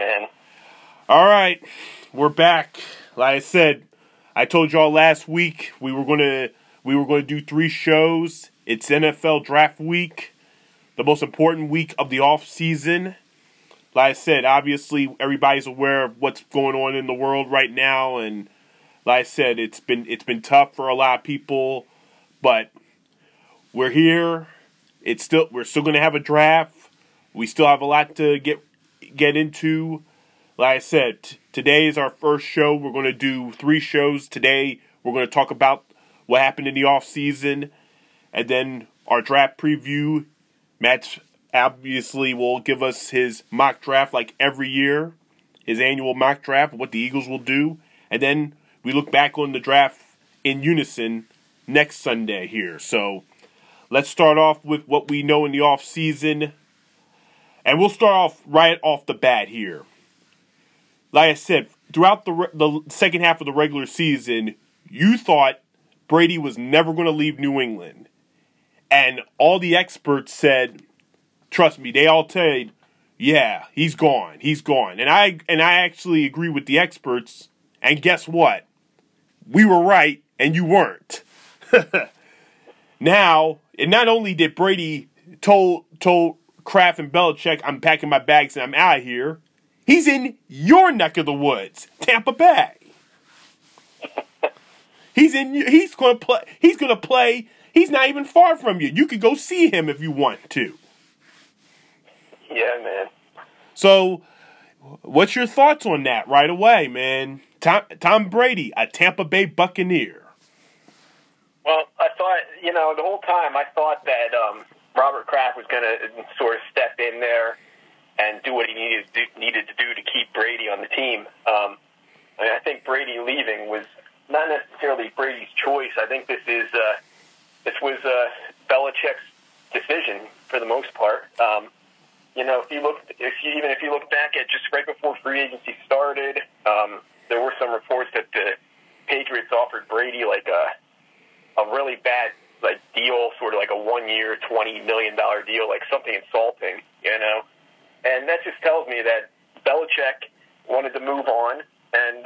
man. All right, we're back. Like I said, I told y'all last week we were going to do three shows. It's NFL Draft Week, the most important week of the offseason. Like I said, obviously everybody's aware of what's going on in the world right now, and like I said, it's been tough for a lot of people, but we're here. We're still going to have a draft. We still have a lot to get into. Like I said, today is our first show. We're going to do three shows today. We're going to talk about what happened in the offseason, and then our draft preview. Matt obviously will give us his mock draft like every year, his annual mock draft, what the Eagles will do. And then we look back on the draft in unison next Sunday here. So let's start off with what we know in the offseason. And we'll start off right off the bat here. Like I said, throughout the second half of the regular season, you thought Brady was never going to leave New England. And all the experts said, trust me, they all said, yeah, he's gone. He's gone. And I actually agree with the experts. And guess what? We were right, and you weren't. Now, and not only did Brady told Kraft and Belichick, I'm packing my bags and I'm out of here, he's in your neck of the woods, Tampa Bay. He's going to play. He's not even far from you. You could go see him if you want to. Yeah, man. So, what's your thoughts on that right away, man? Tom Brady, a Tampa Bay Buccaneer. Well, I thought, the whole time I thought that Robert Kraft was going to sort of step in there and do what he needed to do to keep Brady on the team. I think Brady leaving was not necessarily Brady's choice. I think this was Belichick's decision for the most part. If you look back at just right before free agency started, there were some reports that the Patriots offered Brady like a really bad like deal, sort of like a 1-year, $20 million deal, like something insulting, And that just tells me that Belichick wanted to move on, and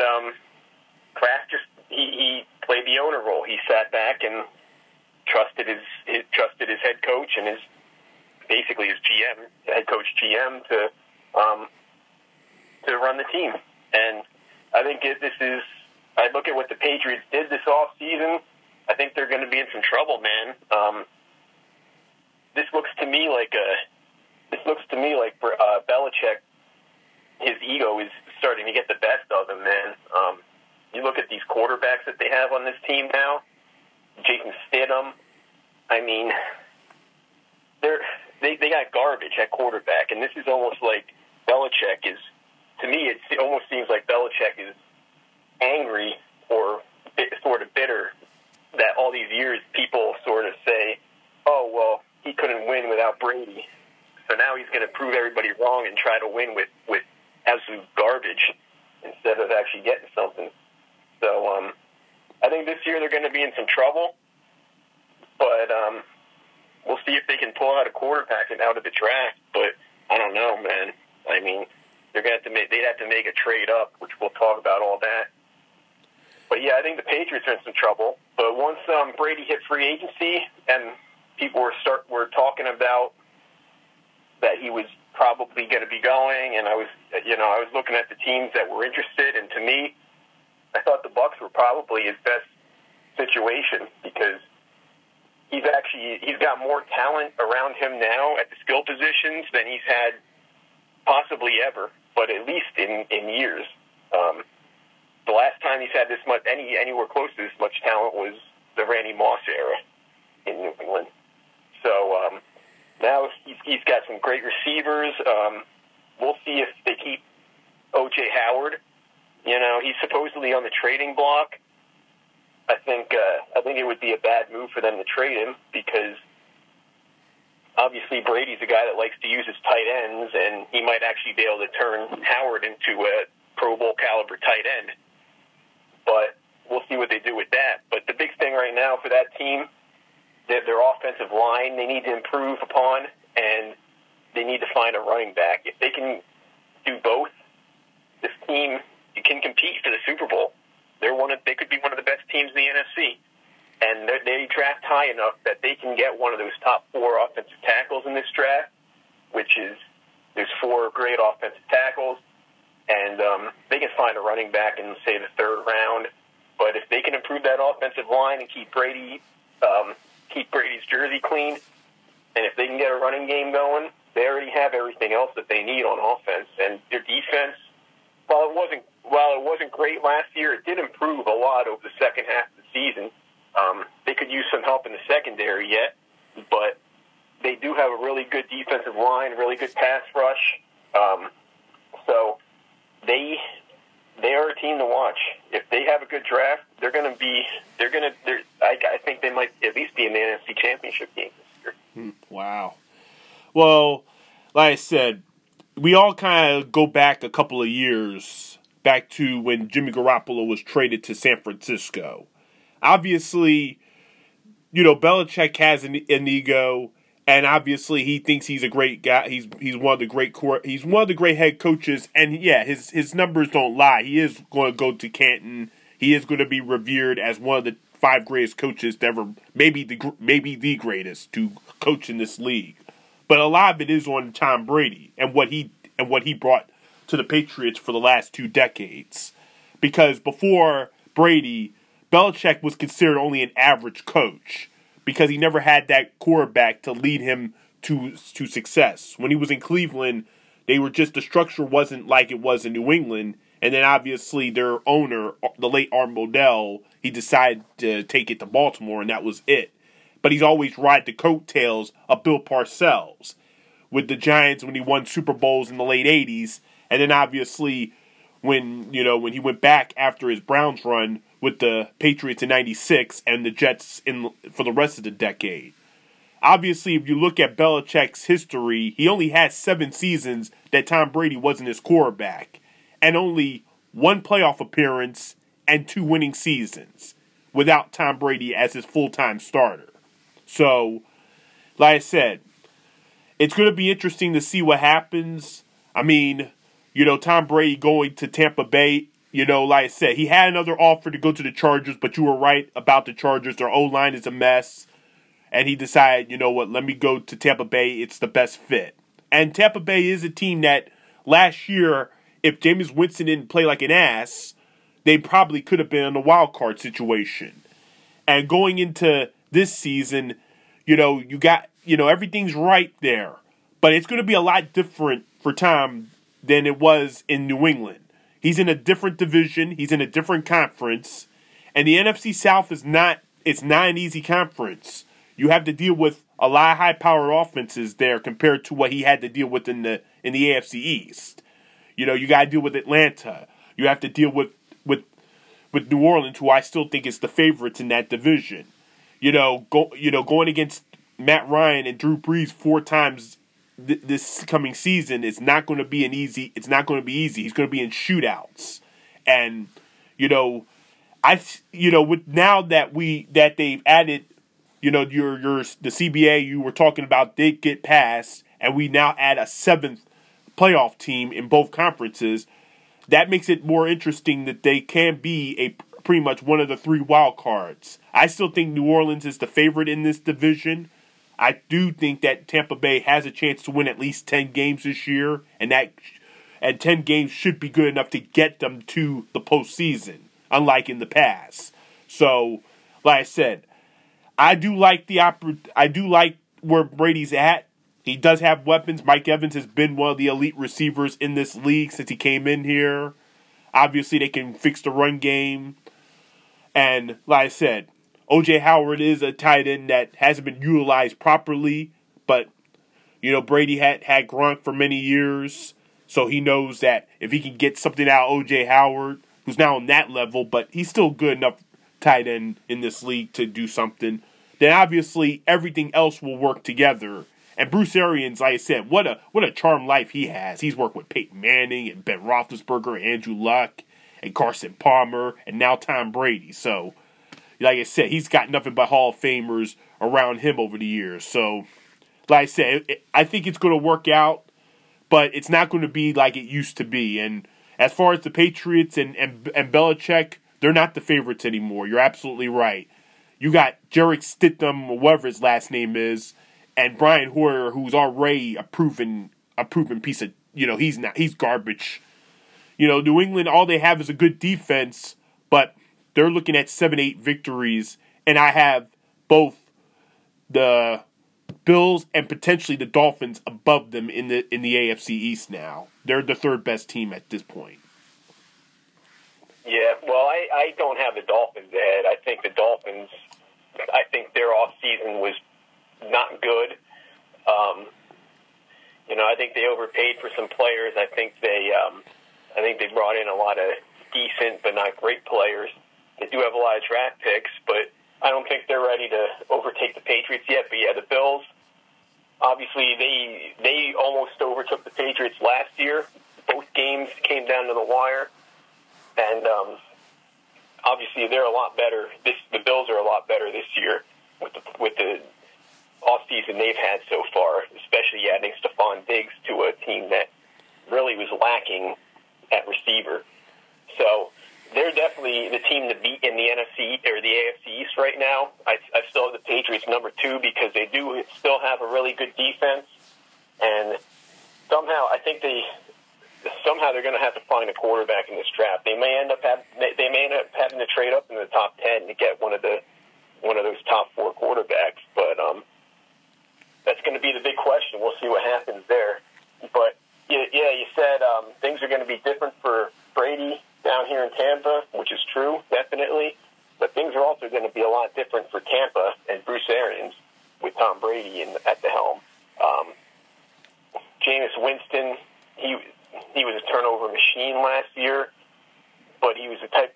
Kraft just he played the owner role. He sat back and trusted his head coach and his GM, head coach GM, to run the team. And I think I look at what the Patriots did this offseason. I think they're going to be in some trouble, man. This looks to me like Belichick, his ego is starting to get the best of him, man. You look at these quarterbacks that they have on this team now, Jason Stidham. I mean, they got garbage at quarterback, and this is almost like Belichick is. To me, it almost seems like Belichick is angry or sort of bitter that all these years people sort of say, "Oh, well, he couldn't win without Brady." So now he's going to prove everybody wrong and try to win with absolute garbage instead of actually getting something. So I think this year they're going to be in some trouble, but we'll see if they can pull out a quarterback and out of the draft. But I don't know, man. I mean, they'd have to make a trade up, which we'll talk about all that. But yeah, I think the Patriots are in some trouble. But once Brady hit free agency and people were talking about that he was probably going to be going, and I was looking at the teams that were interested, and to me, I thought the Bucs were probably his best situation because he's got more talent around him now at the skill positions than he's had possibly ever, but at least in years. The last time he's had this much anywhere close to this much talent was the Randy Moss era in New England. So. Now he's got some great receivers. We'll see if they keep O.J. Howard. He's supposedly on the trading block. I think it would be a bad move for them to trade him because obviously Brady's a guy that likes to use his tight ends, and he might actually be able to turn Howard into a Pro Bowl caliber tight end. But we'll see what they do with that. But the big thing right now for that team, their offensive line they need to improve upon, and they need to find a running back. If they can do both, team can compete for the Super Bowl. They're they could be one of the best teams in the NFC, and they draft high enough that they can get one of those top four offensive tackles in this draft, which is there's four great offensive tackles, and they can find a running back in, say, the third round. But if they can improve that offensive line and keep Brady's jersey clean, and if they can get a running game going, they already have everything else that they need on offense. And their defense, while it wasn't great last year, it did improve a lot over the second half of the season. They could use some help in the secondary yet, but they do have a really good defensive line, really good pass rush. So they are a team to watch. If they have a good draft, I think they might at least be in the NFC Championship game this year. Wow. Well, like I said, we all kind of go back a couple of years, back to when Jimmy Garoppolo was traded to San Francisco. Obviously, Belichick has an ego, and obviously he thinks he's a great guy. He's one of the great head coaches, and yeah, his numbers don't lie. He is going to go to Canton. He is going to be revered as one of the five greatest coaches to ever, maybe the greatest to coach in this league. But a lot of it is on Tom Brady and what he brought to the Patriots for the last two decades. Because before Brady, Belichick was considered only an average coach because he never had that quarterback to lead him to success. When he was in Cleveland, the structure wasn't like it was in New England. And then obviously their owner, the late Art Modell, he decided to take it to Baltimore, and that was it. But he's always ridden the coattails of Bill Parcells with the Giants when he won Super Bowls in the late 80s. And then obviously when he went back after his Browns run with the Patriots in 96 and the Jets for the rest of the decade. Obviously, if you look at Belichick's history, he only had 7 seasons that Tom Brady wasn't his quarterback and only 1 playoff appearance and 2 winning seasons without Tom Brady as his full-time starter. So, like I said, it's going to be interesting to see what happens. I mean, Tom Brady going to Tampa Bay, like I said, he had another offer to go to the Chargers, but you were right about the Chargers. Their O-line is a mess. And he decided, let me go to Tampa Bay. It's the best fit. And Tampa Bay is a team that last year, if Jameis Winston didn't play like an ass, they probably could have been in a wild card situation. And going into this season, you got, everything's right there. But it's going to be a lot different for Tom than it was in New England. He's in a different division. He's in a different conference. And the NFC South it's not an easy conference. You have to deal with a lot of high-powered offenses there compared to what he had to deal with in the AFC East. You got to deal with Atlanta. You have to deal with New Orleans, who I still think is the favorites in that division. Going against Matt Ryan and Drew Brees 4 times this coming season is not going to be It's not going to be easy. He's going to be in shootouts, and with now that they've added, the CBA you were talking about did get passed, and we now add a 7th playoff team in both conferences. That makes it more interesting that they can be pretty much one of the 3 wild cards. I still think New Orleans is the favorite in this division. I do think that Tampa Bay has a chance to win at least 10 games this year, and 10 games should be good enough to get them to the postseason, unlike in the past. So, like I said, I do like where Brady's at. He does have weapons. Mike Evans has been one of the elite receivers in this league since he came in here. Obviously, they can fix the run game. And, like I said, O.J. Howard is a tight end that hasn't been utilized properly. But, Brady had Gronk for many years. So he knows that if he can get something out of O.J. Howard, who's now on that level, but he's still good enough tight end in this league to do something, then obviously everything else will work together. And Bruce Arians, like I said, what a charmed life he has. He's worked with Peyton Manning and Ben Roethlisberger and Andrew Luck and Carson Palmer and now Tom Brady. So, like I said, he's got nothing but Hall of Famers around him over the years. So, like I said, I think it's going to work out, but it's not going to be like it used to be. And As far as the Patriots and Belichick, they're not the favorites anymore. You're absolutely right. You got Jarek Stidham, or whatever his last name is, and Brian Hoyer, who's already a proven piece of, he's garbage. New England, all they have is a good defense, but they're looking at 7-8 victories, and I have both the Bills and potentially the Dolphins above them in the AFC East now. They're the third best team at this point. Yeah, well, I don't have the Dolphins ahead. I think the Dolphins, their offseason was not good. I think they overpaid for some players. I think they brought in a lot of decent but not great players. They do have a lot of draft picks, but I don't think they're ready to overtake the Patriots yet. But yeah, the Bills, obviously they almost overtook the Patriots last year. Both games came down to the wire. And obviously, they're a lot better. The Bills are a lot better this year with the offseason they've had so far, especially adding Stephon Diggs to a team that really was lacking at receiver. So they're definitely the team to beat in the NFC or the AFC East right now. I still have the Patriots number 2 because they do still have a really good defense, and somehow I think they. Somehow they're going to have to find a quarterback in this draft. They may end up having to trade up in the top 10 to get one of those top 4 quarterbacks. But that's going to be the big question. We'll see what happens there. But yeah, you said things are going to be different for Brady down here in Tampa, which is true, definitely. But things are also going to be a lot different for Tampa and Bruce Arians with Tom Brady at the helm. Jameis Winston, he was a turnover machine last year, but he was the type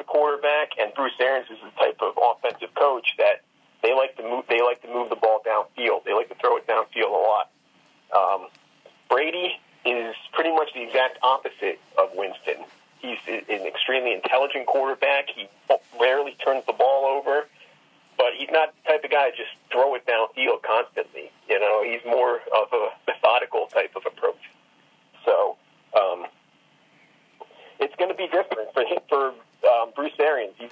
of quarterback, and Bruce Arians is the type of offensive coach that they like to move the ball downfield. They like to throw it downfield a lot. Brady is pretty much the exact opposite of Winston. He's an extremely intelligent quarterback. He rarely turns the ball over, but he's not the type of guy to just throw it downfield constantly. He's more of a methodical type of approach. So it's going to be different for Bruce Arians. He's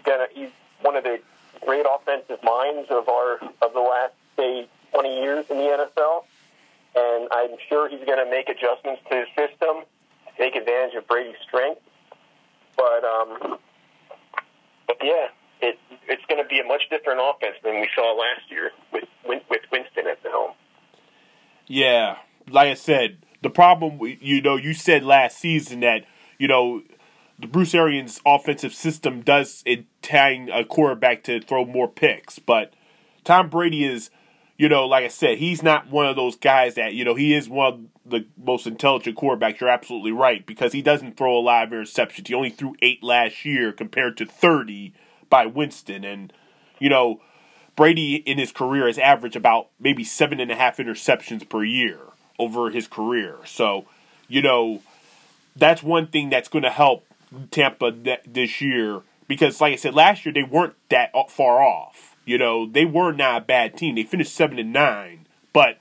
one of the great offensive minds of the last, say, 20 years in the NFL, and I'm sure he's going to make adjustments to his system, take advantage of Brady's strength. But yeah, it's going to be a much different offense than we saw last year with Winston at the helm. Yeah, like I said. The problem, you said last season that, the Bruce Arians offensive system does entitle a quarterback to throw more picks. But Tom Brady is, like I said, he's not one of those guys that, he is one of the most intelligent quarterbacks. You're absolutely right, because he doesn't throw a lot of interceptions. He only threw 8 last year compared to 30 by Winston. And, Brady in his career has averaged about maybe 7.5 interceptions per year over his career. So, that's one thing that's going to help Tampa this year, because, like I said, last year they weren't that far off. They were not a bad team. They finished 7-9, but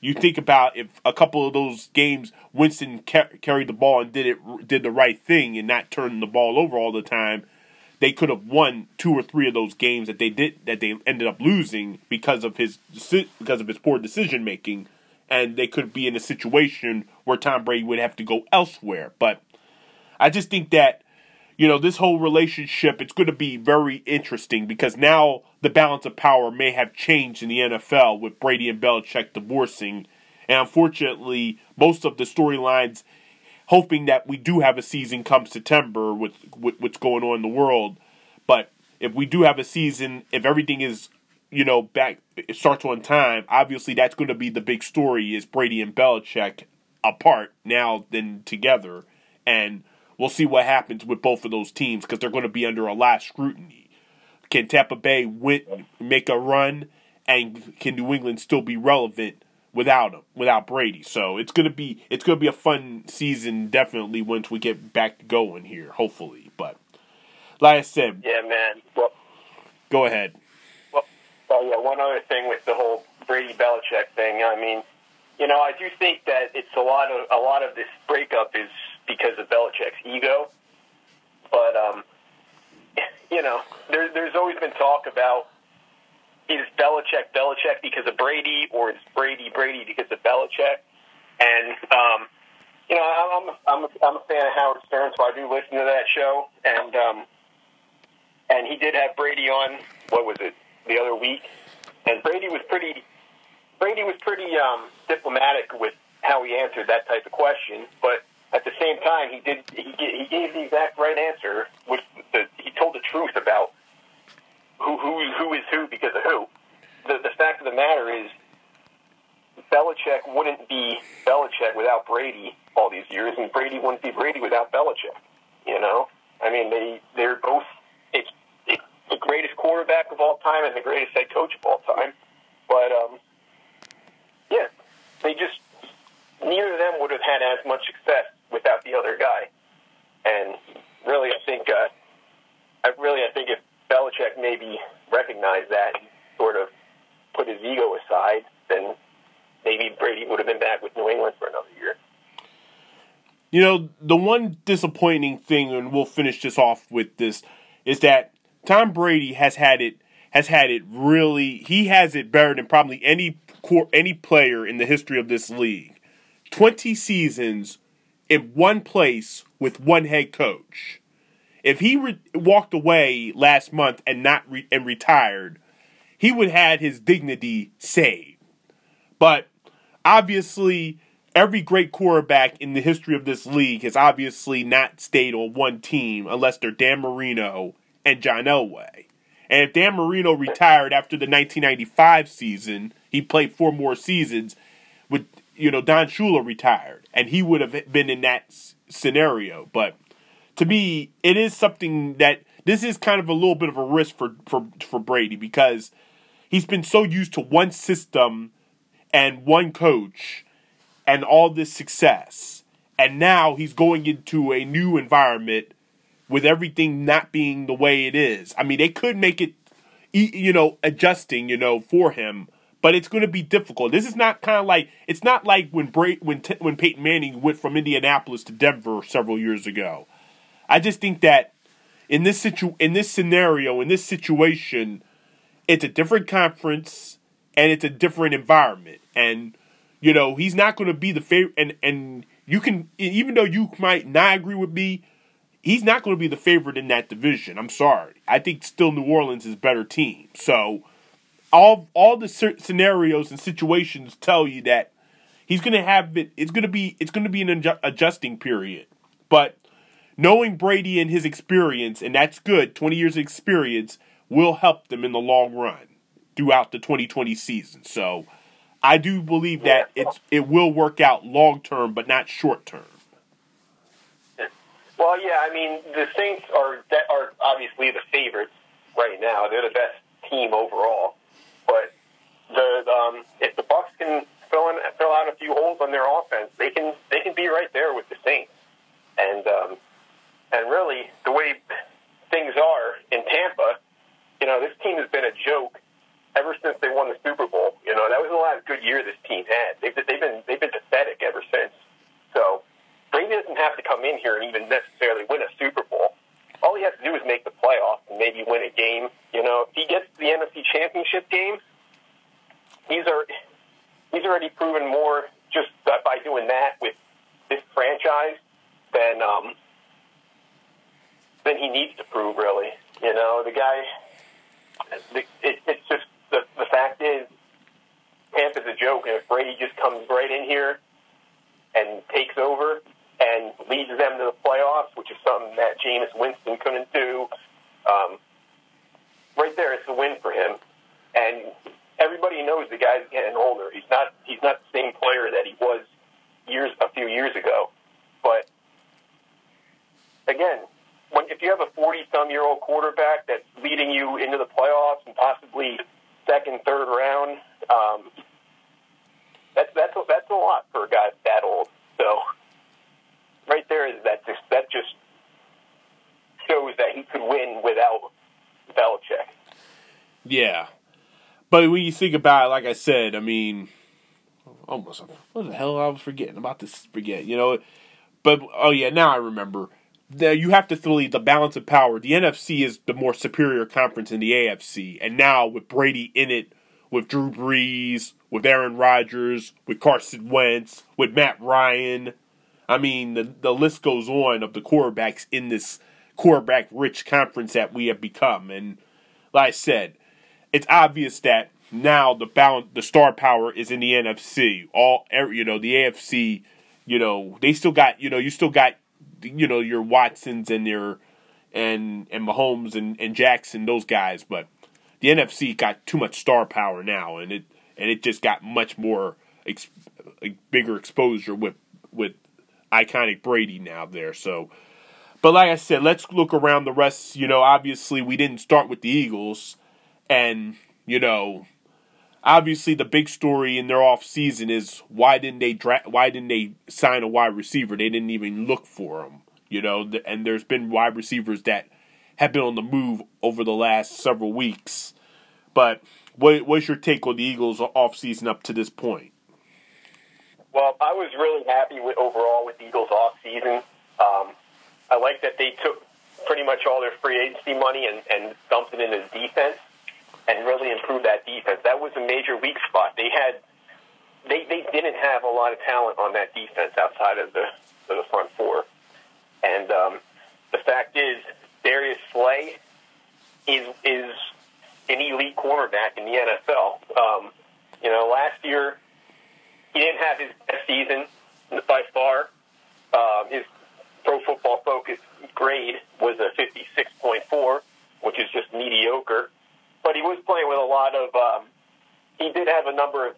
you think about if a couple of those games Winston carried the ball and did the right thing and not turning the ball over all the time, they could have won 2 or 3 of those games that they ended up losing because of his poor decision making. And they could be in a situation where Tom Brady would have to go elsewhere. But I just think that, this whole relationship, it's going to be very interesting, because now the balance of power may have changed in the NFL with Brady and Belichick divorcing. And unfortunately, most of the storylines, hoping that we do have a season come September with what's going on in the world. But if we do have a season, if everything is it starts on time, obviously that's going to be the big story, is Brady and Belichick apart now than together. And we'll see what happens with both of those teams, because they're going to be under a lot of scrutiny. Can Tampa Bay make a run, and can New England still be relevant without him, without Brady? So it's going to be a fun season, definitely, once we get back going here, hopefully. But like I said, yeah, man. Well, go ahead. Oh, yeah, one other thing with the whole Brady-Belichick thing. I mean, I do think that it's a lot of this breakup is because of talk about is Belichick because of Brady, or is Brady because of Belichick? And you know, I'm a fan of Howard Stern, so I do listen to that show. And he did have Brady on. What was it, the other week? And Brady was pretty diplomatic with how he answered that type of question, but at the same time, he gave the exact right answer. He told the truth about who is who because of who. The fact of the matter is, Belichick wouldn't be Belichick without Brady all these years, and Brady wouldn't be Brady without Belichick. You know, I mean, they're both the greatest quarterback of all time and the greatest head coach of all time. But yeah, they just neither of them would have had as much success without the other guy. And really, I think if Belichick maybe recognized that and sort of put his ego aside, then maybe Brady would have been back with New England for another year. You know, the one disappointing thing, and we'll finish this off with this, is that Tom Brady has had it really. He has it better than probably any player in the history of this league. 20 seasons in one place with one head coach. If he walked away last month and retired, he would have had his dignity saved. But obviously, every great quarterback in the history of this league has obviously not stayed on one team unless they're Dan Marino and John Elway. And if Dan Marino retired after the 1995 season, he played 4 more seasons with, you know, Don Shula retired, and he would have been in that scenario. But to me, it is something that this is kind of a little bit of a risk for Brady, because he's been so used to one system and one coach and all this success. And now he's going into a new environment with everything not being the way it is. I mean, they could make it, you know, adjusting, you know, for him. But it's going to be difficult. This is not kind of like it's not like when Peyton Manning went from Indianapolis to Denver several years ago. I just think that in this situation, it's a different conference and it's a different environment. And you know he's not going to be the favorite. And you can, even though you might not agree with me, he's not going to be the favorite in that division. I'm sorry. I think still New Orleans is a better team. So. All the scenarios and situations tell you that he's going to have it. It's going to be an adjusting period. But knowing Brady and his experience, and that's good, 20 years of experience will help them in the long run throughout the 2020 season. So I do believe that it will work out long term, but not short term. Well, yeah, I mean the Saints are obviously the favorites right now. They're the best team overall. But if the Bucs can fill out a few holes on their offense, they can be right there with the Saints. And really, the way things are in Tampa, you know, this team has been a joke ever since they won the Super Bowl. You know, that was the last good year this team had. They've been pathetic ever since. So Brady doesn't have to come in here and even necessarily win a Super Bowl. All he has to do is make the playoffs and maybe win a game. You know, if he gets to the NFC Championship game, he's already proven more just by doing that with this franchise than he needs to prove, really. You know, the guy. It's just the fact is, Tampa's a joke, and if Brady just comes right in here and takes over and leads them to the playoffs, which is something that Jameis Winston couldn't do. Right there, it's a win for him. And everybody knows the guy's getting older. He's not the same player that he was a few years ago. But again, if you have a 40-some-year-old quarterback that's leading you into the playoffs and possibly second, third round, that's a lot for a guy that old. So. Right there, that just shows that he could win without Belichick. Yeah, but when you think about it, like I said, I mean, almost what the hell I was forgetting about this. You know, but oh yeah, now I remember. you have to really the balance of power. The NFC is the more superior conference in the AFC, and now with Brady in it, with Drew Brees, with Aaron Rodgers, with Carson Wentz, with Matt Ryan, I mean the list goes on of the quarterbacks in this quarterback-rich conference that we have become. And like I said, it's obvious that now the star power is in the NFC. The AFC, they still got, you still got, your Watsons and your Mahomes and Jackson, those guys, but the NFC got too much star power now, and it just got much more bigger exposure with iconic Brady now there. So, but like I said, let's look around the rest. Obviously we didn't start with the Eagles, and obviously the big story in their offseason is why didn't they sign a wide receiver? They didn't even look for him, and there's been wide receivers that have been on the move over the last several weeks. But what's your take on the Eagles offseason up to this point? Well, I was really happy with the Eagles offseason. I like that they took pretty much all their free agency money and dumped it into defense and really improved that defense. That was a major weak spot. They didn't have a lot of talent on that defense outside of the front four. And the fact is, Darius Slay is an elite cornerback in the NFL. Last year he didn't have his best season by far. His Pro Football Focus grade was a 56.4, which is just mediocre. But he was playing with a lot of. He did have a number of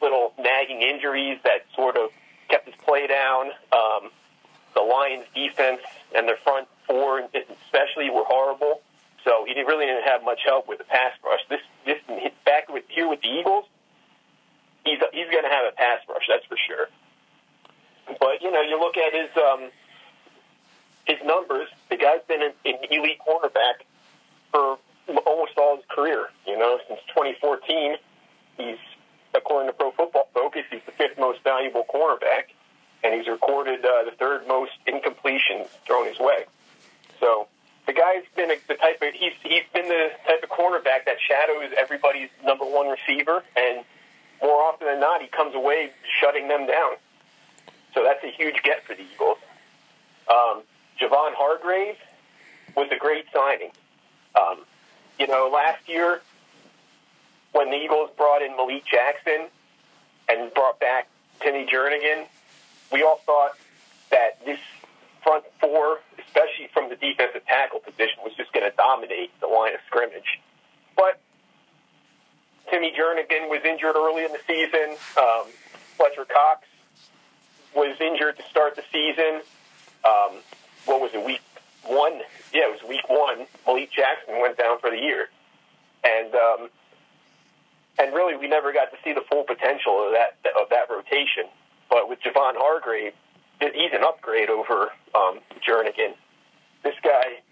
little nagging injuries that sort of kept his play down. The Lions' defense and their front four, especially, were horrible. So he really didn't have much help with the pass rush. This back here with the Eagles, he's going to have a pass rush, that's for sure. But you look at his numbers. The guy's been an elite cornerback for almost all his career. Since 2014, he's, according to Pro Football Focus, he's the fifth most valuable cornerback, and he's recorded the third most incompletions thrown his way. So the guy's been the type of cornerback that shadows everybody's number one receiver, and more often than not, he comes away shutting them down. So that's a huge get for the Eagles. Javon Hargrave was a great signing. Last year when the Eagles brought in Malik Jackson and brought back Timmy Jernigan, we all thought that this front four, especially from the defensive tackle position, was just going to dominate the line of scrimmage. But Timmy Jernigan was injured early in the season. Fletcher Cox was injured to start the season. Week one? Yeah, it was week one. Malik Jackson went down for the year. And really we never got to see the full potential of that rotation. But with Javon Hargrave, he's an upgrade over Jernigan. This guy,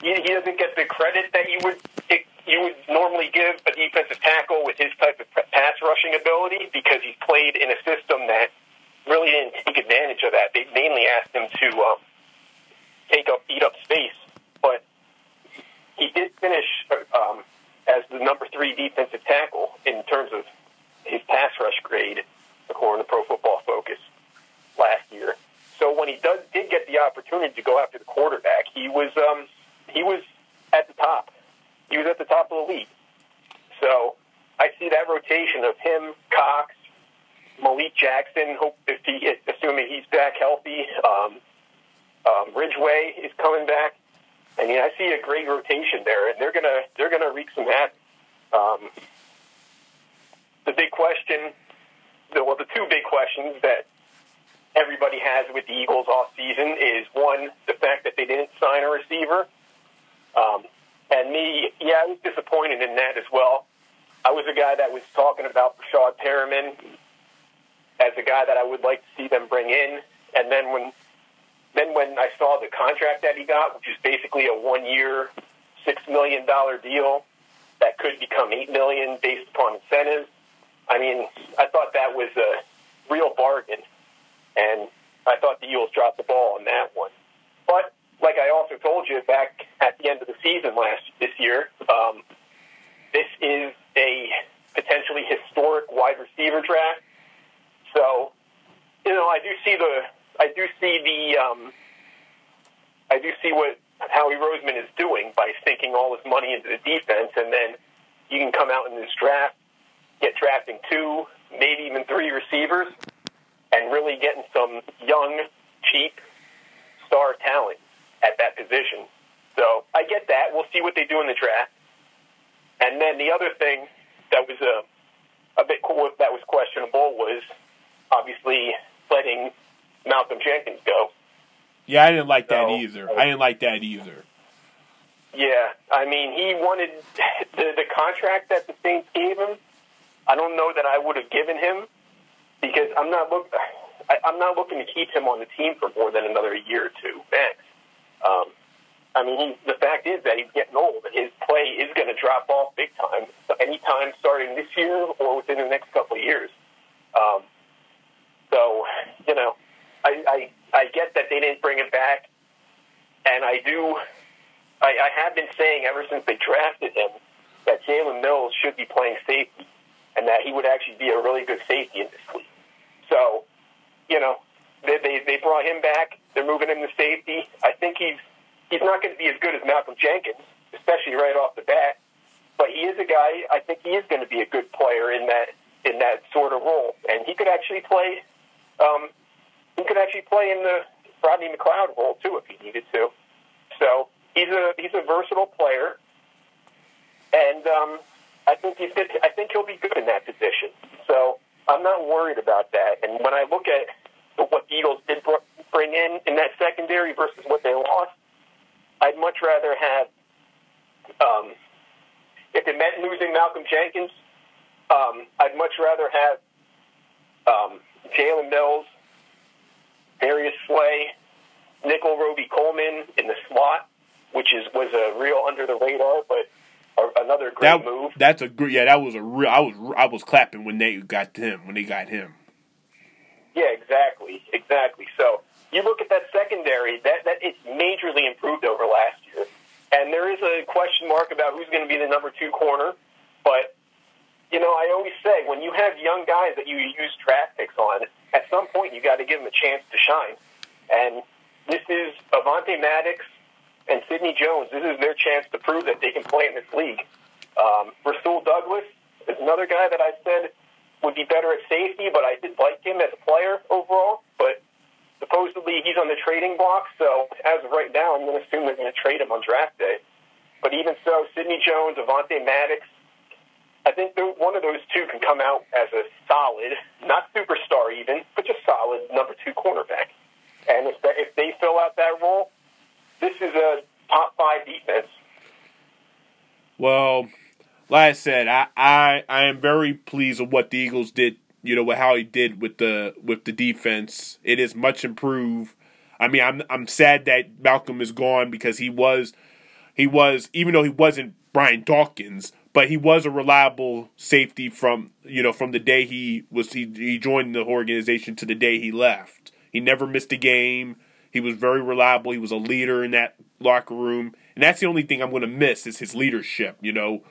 he doesn't get the credit that you would normally give a defensive tackle with his type of pass rushing ability, because he's played in a system that really didn't take advantage of that. They mainly asked him to eat up space, but he did finish as the number 3 defensive tackle in terms of his pass rush grade, according to Pro Football Focus, last year. So when he did get the opportunity to go after the quarterback, he was at the top. He was at the top of the league. So I see that rotation of him, Cox, Malik Jackson, assuming he's back healthy. Ridgeway is coming back. I mean, I see a great rotation there, and they're gonna wreak some havoc. The two big questions that everybody has with the Eagles off season is, one, the fact that they didn't sign a receiver, I was disappointed in that as well. I was a guy that was talking about Rashad Perriman as a guy that I would like to see them bring in, and then when I saw the contract that he got, which is basically a one-year, $6 million deal that could become $8 million based upon incentives, I mean, I thought that was a real bargain, and I thought the Eagles dropped the ball on that one. But contract. So, you know, I do see what Howie Roseman is doing by sinking all his money into the defense, and then you can come out in this draft, get drafting 2, maybe even 3 receivers, and really getting some young, cheap star talent at that position. So I get that. We'll see what they do in the draft. And then the other thing that was a bit cool, that was questionable, was obviously letting Malcolm Jenkins go. Yeah, I didn't like that either. Yeah, I mean, he wanted the contract that the Saints gave him. I don't know that I would have given him, because I'm not looking to keep him on the team for more than another year or two max. I mean, the fact is that he's getting old. His play is going to drop off big time anytime starting this year or within the next couple of years. So, you know, I get that they didn't bring him back, and I have been saying ever since they drafted him that Jalen Mills should be playing safety and that he would actually be a really good safety in this league. So, you know, they brought him back. They're moving him to safety. I think he's not going to be as good as Malcolm Jenkins, especially right off the bat. But he is a guy. I think he is going to be a good player in that sort of role, and he could actually play. He could actually play in the Rodney McLeod role too if he needed to. So he's a versatile player, and I think he's good. I think he'll be good in that position. So I'm not worried about that. And when I look at what the Eagles did bring in that secondary versus what they lost, I'd much rather have, if it meant losing Malcolm Jenkins, I'd much rather have Jalen Mills, Darius Slay, Nickel Roby Coleman in the slot, which was a real under the radar, but another great move. That's a great. Yeah, that was a real. I was clapping when they got him. Yeah, exactly. So you look at that secondary. That it's majorly improved over last year, and there is a question mark about who's going to be the number 2 corner. But you know, I always say when you have young guys that you use draft picks on, at some point you got to give them a chance to shine. And this is Avante Maddox and Sidney Jones. This is their chance to prove that they can play in this league. Rasul Douglas is another guy that I said would be better at safety, but I did like him as a player overall. But supposedly he's on the trading block, so as of right now, I'm going to assume they're going to trade him on draft day. But even so, Sidney Jones, Avante Maddox, I think one of those two can come out as a solid, not superstar even, but just solid number 2 cornerback. And if they fill out that role, this is a top 5 defense. Well, like I said, I am very pleased with what the Eagles did. You know, with how he did with the defense, it is much improved. I mean, I'm sad that Malcolm is gone because he was even though he wasn't Brian Dawkins, but he was a reliable safety from the day he joined the organization to the day he left. He never missed a game. He was very reliable. He was a leader in that locker room, and that's the only thing I'm going to miss is his leadership. You know,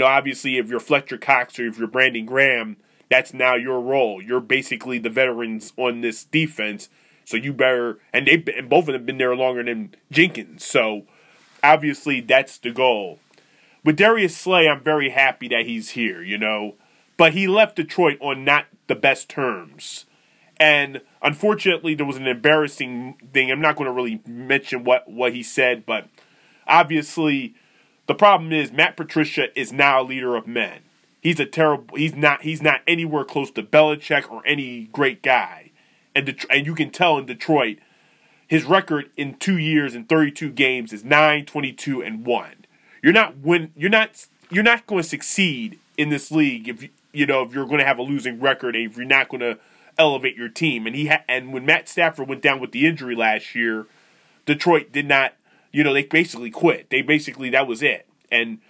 obviously, if you're Fletcher Cox or if you're Brandon Graham, that's now your role. You're basically the veterans on this defense, so you better. And both of them have been there longer than Jenkins, so obviously that's the goal. With Darius Slay, I'm very happy that he's here, you know, but he left Detroit on not the best terms. And unfortunately, there was an embarrassing thing. I'm not going to really mention what he said, but obviously, the problem is Matt Patricia is now a leader of men. He's not anywhere close to Belichick or any great guy, and you can tell in Detroit, his record in 2 years and 32 games is 9-22-1. You're not going to succeed in this league if you're going to have a losing record and if you're not going to elevate your team. And and when Matt Stafford went down with the injury last year, Detroit did not. You know, they basically quit. That was it. And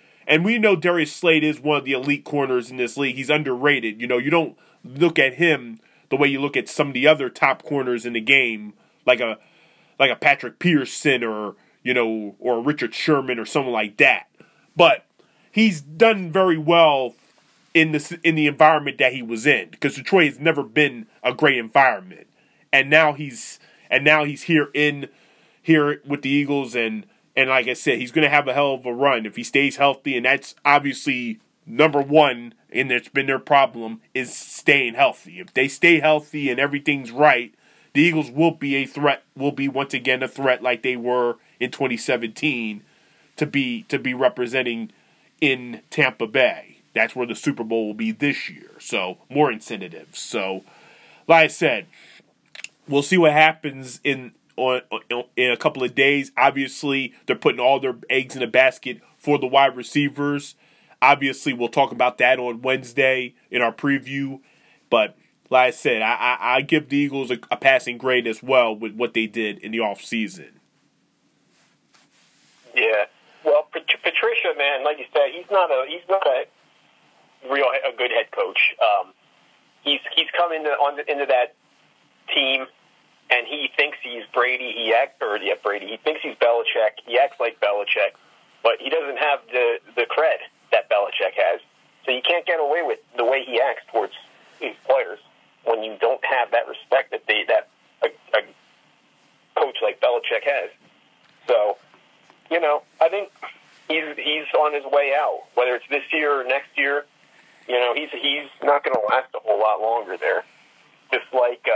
we know Darius Slay is one of the elite corners in this league. He's underrated. You know, you don't look at him the way you look at some of the other top corners in the game, like a Patrick Peterson or Richard Sherman or someone like that. But he's done very well in the environment that he was in, because Detroit has never been a great environment, and now he's here with the Eagles, and like I said, he's going to have a hell of a run if he stays healthy, and that's obviously number one, and it's been their problem, is staying healthy. If they stay healthy and everything's right, the Eagles will be once again a threat like they were in 2017 to be representing in Tampa Bay. That's where the Super Bowl will be this year. So, more incentives. So, like I said, we'll see what happens in a couple of days. Obviously, they're putting all their eggs in a basket for the wide receivers. Obviously, we'll talk about that on Wednesday in our preview. But, like I said, I give the Eagles a passing grade as well with what they did in the offseason. Yeah. Well, Patricia, man, like you said, he's not a good head coach. He's come into that team, and he thinks he's Brady. He thinks he's Belichick. He acts like Belichick, but he doesn't have the cred that Belichick has. So you can't get away with the way he acts towards these players when you don't have that respect that a coach like Belichick has. So, you know, I think he's on his way out. Whether it's this year or next year, you know, he's not going to last a whole lot longer there. Just like,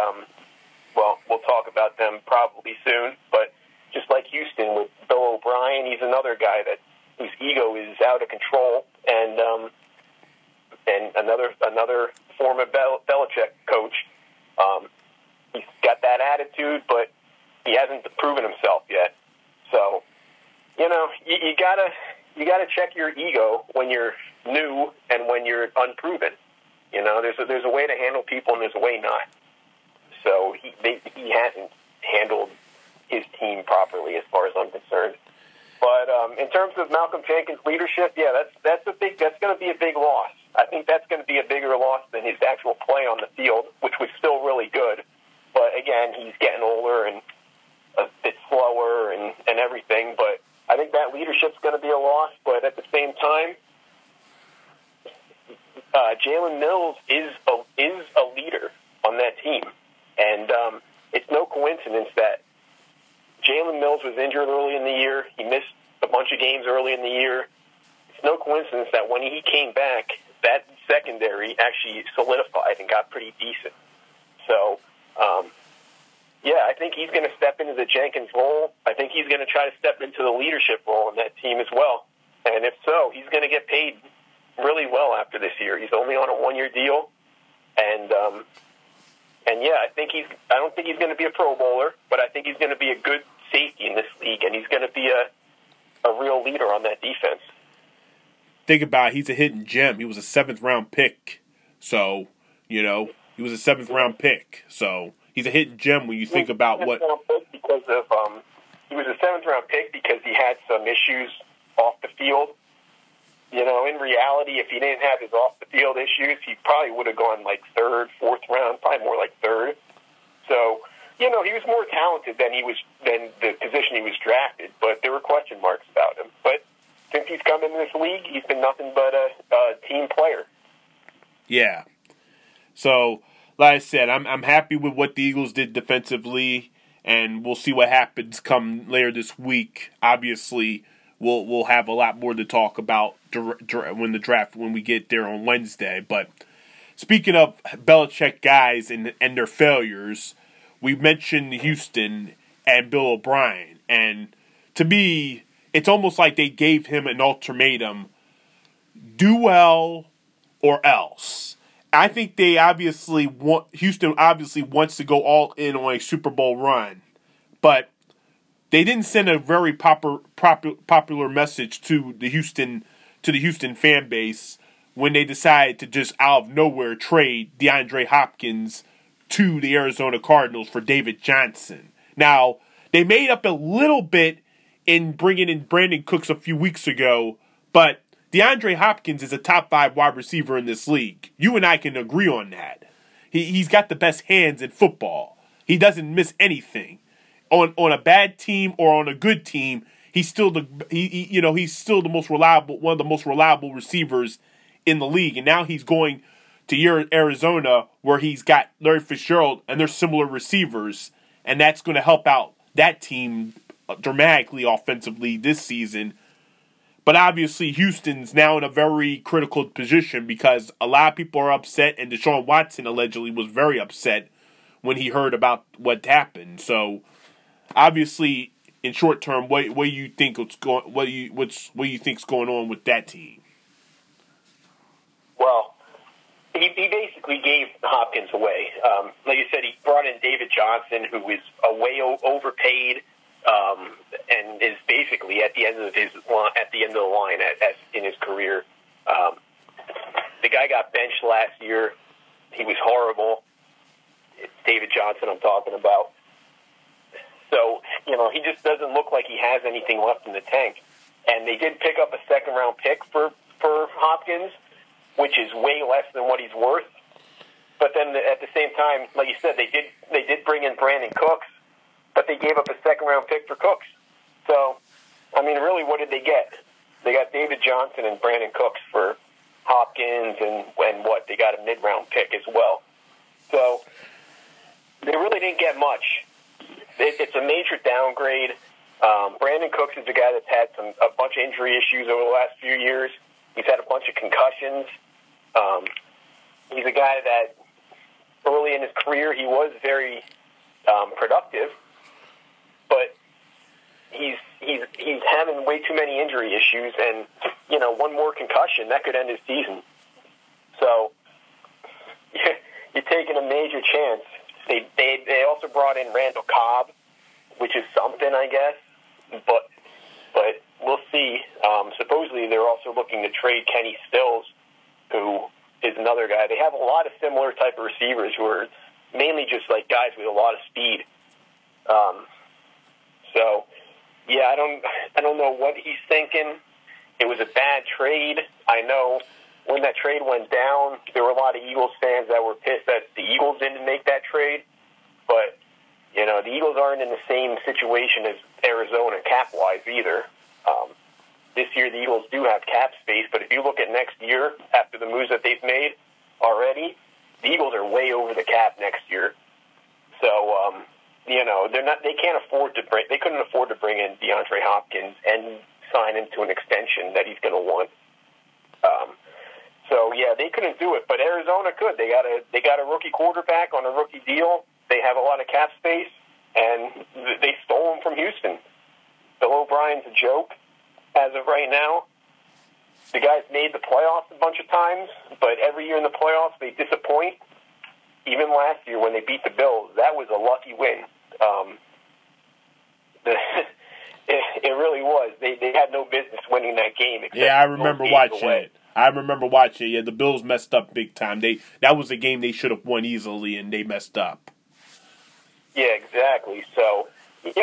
well, we'll talk about them probably soon, but just like Houston with Bill O'Brien, he's another guy whose ego is out of control, and another former Belichick coach. He's got that attitude, but he hasn't proven himself yet. So, you know, you gotta check your ego when you're new and when you're unproven. You know, there's a way to handle people and there's a way not. So he hasn't handled his team properly, as far as I'm concerned. But in terms of Malcolm Jenkins' leadership, yeah, that's going to be a big loss. I think that's going to be a bigger loss than his actual play on the field, which was still really good. But again, he's getting older and a bit slower and everything, but I think that leadership's going to be a loss, but at the same time, Jalen Mills is a leader on that team, and it's no coincidence that Jalen Mills was injured early in the year. He missed a bunch of games early in the year. It's no coincidence that when he came back, that secondary actually solidified and got pretty decent. So, yeah, I think he's going to step into the Jenkins role. I think he's going to try to step into the leadership role in that team as well. And if so, he's going to get paid really well after this year. He's only on a one-year deal. And yeah, I don't think he's going to be a Pro Bowler, but I think he's going to be a good safety in this league, and he's going to be a real leader on that defense. Think about it. He's a hidden gem. He was a seventh-round pick. So, you know, he was a seventh-round pick. So... he's a hidden gem when you think about what. He was a seventh-round pick because he had some issues off the field. You know, in reality, if he didn't have his off-the-field issues, he probably would have gone like third, fourth round, probably more like third. So, you know, he was more talented than the position he was drafted, but there were question marks about him. But since he's come into this league, he's been nothing but a team player. Yeah. So. Like I said, I'm happy with what the Eagles did defensively, and we'll see what happens come later this week. Obviously, we'll have a lot more to talk about when we get there on Wednesday. But speaking of Belichick guys and their failures, we mentioned Houston and Bill O'Brien, and to me, it's almost like they gave him an ultimatum: do well or else. I think they Houston obviously wants to go all in on a Super Bowl run, but they didn't send a very popular message to the Houston fan base when they decided to just out of nowhere trade DeAndre Hopkins to the Arizona Cardinals for David Johnson. Now, they made up a little bit in bringing in Brandon Cooks a few weeks ago, but DeAndre Hopkins is a top 5 wide receiver in this league. You and I can agree on that. He's got the best hands in football. He doesn't miss anything. On a bad team or on a good team, he's still the most reliable receivers in the league. And now he's going to Arizona where he's got Larry Fitzgerald and they're similar receivers. And that's going to help out that team dramatically offensively this season. But obviously Houston's now in a very critical position because a lot of people are upset. And Deshaun Watson allegedly was very upset when he heard about what happened. So obviously, in short term, what do you think's going on with that team? Well, he basically gave Hopkins away. Like you said, he brought in David Johnson, who is way overpaid, and is basically at the end of the line in his career. The guy got benched last year. He was horrible. It's David Johnson I'm talking about. So, he just doesn't look like he has anything left in the tank. And they did pick up a second-round pick for Hopkins, which is way less than what he's worth. But then at the same time, like you said, they did bring in Brandon Cooks, but they gave up a second-round pick for Cooks. So, really, what did they get? They got David Johnson and Brandon Cooks for Hopkins, and what? They got a mid-round pick as well. So they really didn't get much. It's a major downgrade. Brandon Cooks is a guy that's had a bunch of injury issues over the last few years. He's had a bunch of concussions. He's a guy that early in his career he was very productive, but he's having way too many injury issues, and one more concussion that could end his season. So you're taking a major chance. They also brought in Randall Cobb, which is something, I guess, but we'll see. Supposedly they're also looking to trade Kenny Stills, who is another guy. They have a lot of similar type of receivers who are mainly just like guys with a lot of speed. So yeah, I don't know what he's thinking. It was a bad trade. I know. When that trade went down, there were a lot of Eagles fans that were pissed that the Eagles didn't make that trade. But, the Eagles aren't in the same situation as Arizona cap-wise either. This year the Eagles do have cap space, but if you look at next year, after the moves that they've made already, the Eagles are way over the cap next year. So, they couldn't afford to bring in DeAndre Hopkins and sign him to an extension that he's going to want. So yeah, they couldn't do it, but Arizona could. They got a rookie quarterback on a rookie deal. They have a lot of cap space, and they stole him from Houston. Bill O'Brien's a joke as of right now. The guys made the playoffs a bunch of times, but every year in the playoffs they disappoint. Even last year when they beat the Bills, that was a lucky win. It really was. They had no business winning that game. Yeah, I remember watching it. Yeah, the Bills messed up big time. That was a game they should have won easily, and they messed up. Yeah, exactly. So, this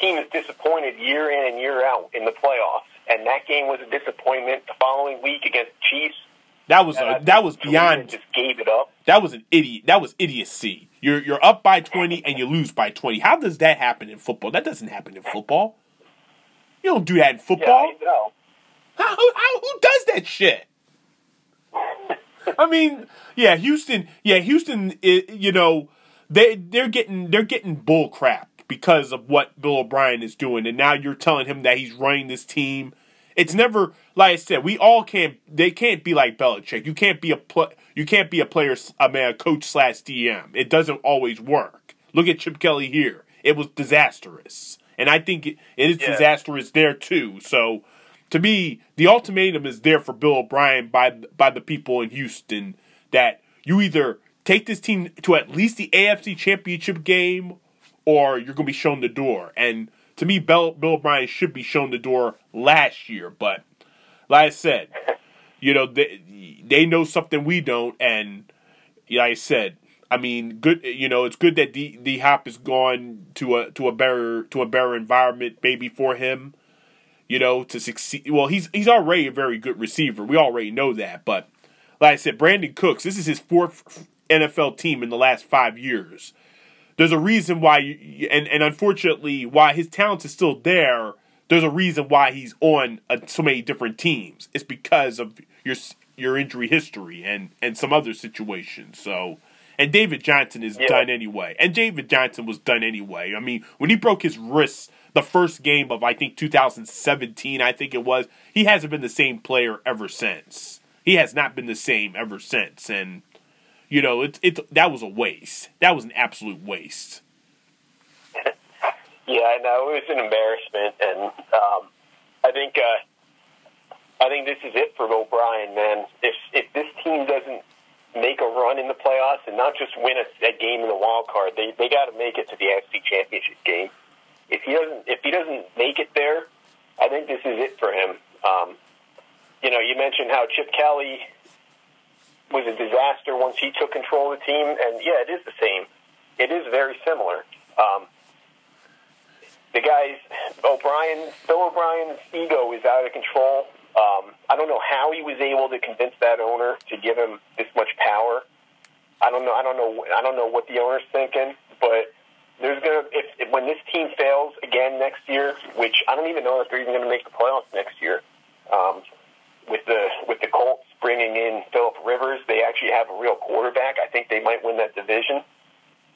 team is disappointed year in and year out in the playoffs, and that game was a disappointment. The following week against the Chiefs, that was beyond. Just gave it up. That was an idiot. That was idiocy. You're up by 20 and you lose by 20. How does that happen in football? That doesn't happen in football. You don't do that in football. Yeah, I know. Who does that shit? Houston. They're getting bull crap because of what Bill O'Brien is doing, and now you're telling him that he's running this team. It's never, like I said, we all can't. They can't be like Belichick. You can't be a player. A coach / DM. It doesn't always work. Look at Chip Kelly here. It was disastrous, and I think it is disastrous there too. So. To me, the ultimatum is there for Bill O'Brien by the people in Houston that you either take this team to at least the AFC Championship game or you're going to be shown the door. And to me, Bill O'Brien should be shown the door last year. But like I said, they know something we don't. And like I said, good. It's good that D-Hop is gone to a better environment maybe for him. To succeed. Well, he's already a very good receiver. We already know that. But like I said, Brandon Cooks, this is his fourth NFL team in the last 5 years. There's a reason why, and unfortunately, why his talent is still there. There's a reason why he's on so many different teams. It's because of your your injury history and some other situations. So, and David Johnson is done anyway. And David Johnson was done anyway. I mean, when he broke his wrists the first game of, I think, 2017, I think it was, he hasn't been the same player ever since. He has not been the same ever since. And, you know, that was a waste. That was an absolute waste. Yeah, I know. It was an embarrassment. And I think this is it for O'Brien, man. If this team doesn't make a run in the playoffs and not just win a game in the wild card, they got to make it to the AFC Championship game. If he doesn't make it there, I think this is it for him. You know, you mentioned how Chip Kelly was a disaster once he took control of the team, and yeah, it is the same. It is very similar. The guys, Bill O'Brien's ego is out of control. I don't know how he was able to convince that owner to give him this much power. I don't know what the owner's thinking, but there's gonna when this team fails again next year, which I don't even know if they're even going to make the playoffs next year. With the Colts bringing in Philip Rivers, they actually have a real quarterback. I think they might win that division.